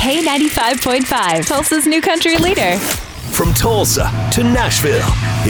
K95.5, Tulsa's new country leader. From Tulsa to Nashville,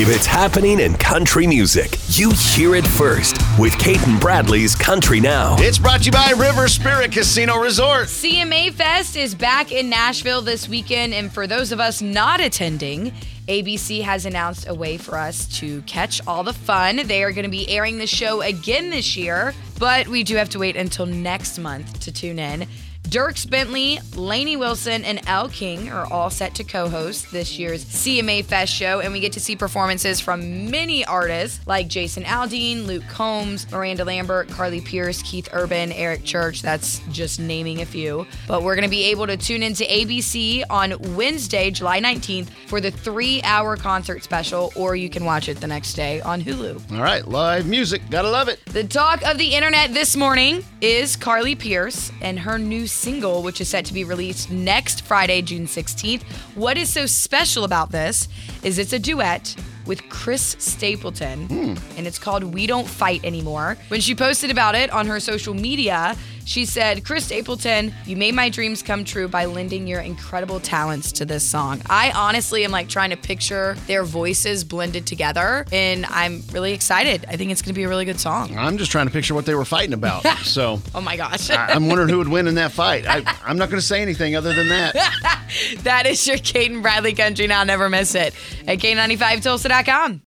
if it's happening in country music, you hear it first with Cait and Bradley's Country Now. It's brought to you by River Spirit Casino Resort. CMA Fest is back in Nashville this weekend, and for those of us not attending, ABC has announced a way for us to catch all the fun. They are going to be airing the show again this year, but we do have to wait until next month to tune in. Dierks Bentley, Lainey Wilson, and Elle King are all set to co-host this year's CMA Fest show, and we get to see performances from many artists like Jason Aldean, Luke Combs, Miranda Lambert, Carly Pearce, Keith Urban, Eric Church. That's just naming a few. But we're going to be able to tune into ABC on Wednesday, July 19th for the 3-hour concert special, or you can watch it the next day on Hulu. All right, live music. Gotta love it. The talk of the internet this morning is Carly Pearce and her new single, which is set to be released next Friday, June 16th. What is so special about this is it's a duet with Chris Stapleton, and it's called We Don't Fight Anymore. When she posted about it on her social media, she said, "Chris Stapleton, you made my dreams come true by lending your incredible talents to this song." I honestly am trying to picture their voices blended together, and I'm really excited. I think it's going to be a really good song. I'm just trying to picture what they were fighting about. So, oh my gosh. I'm wondering who would win in that fight. I'm not going to say anything other than that. That is your Cait and Bradley Country Now. Never miss it at K95Tulsa.com.